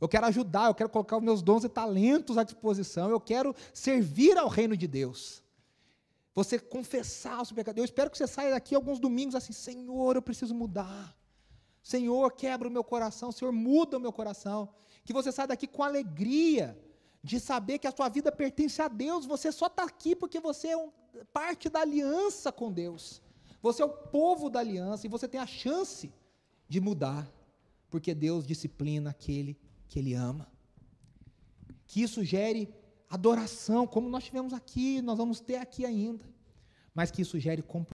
Eu quero ajudar, eu quero colocar os meus dons e talentos à disposição, eu quero servir ao reino de Deus. Você confessar o seu pecado. Eu espero que você saia daqui alguns domingos assim, Senhor, eu preciso mudar. Senhor, quebra o meu coração, Senhor, muda o meu coração. Que você saia daqui com alegria de saber que a sua vida pertence a Deus. Você só está aqui porque você é um, parte da aliança com Deus. Você é o povo da aliança e você tem a chance de mudar, porque Deus disciplina aquele que Ele ama. Que isso gere adoração, como nós tivemos aqui, nós vamos ter aqui ainda, mas que isso gere compromisso.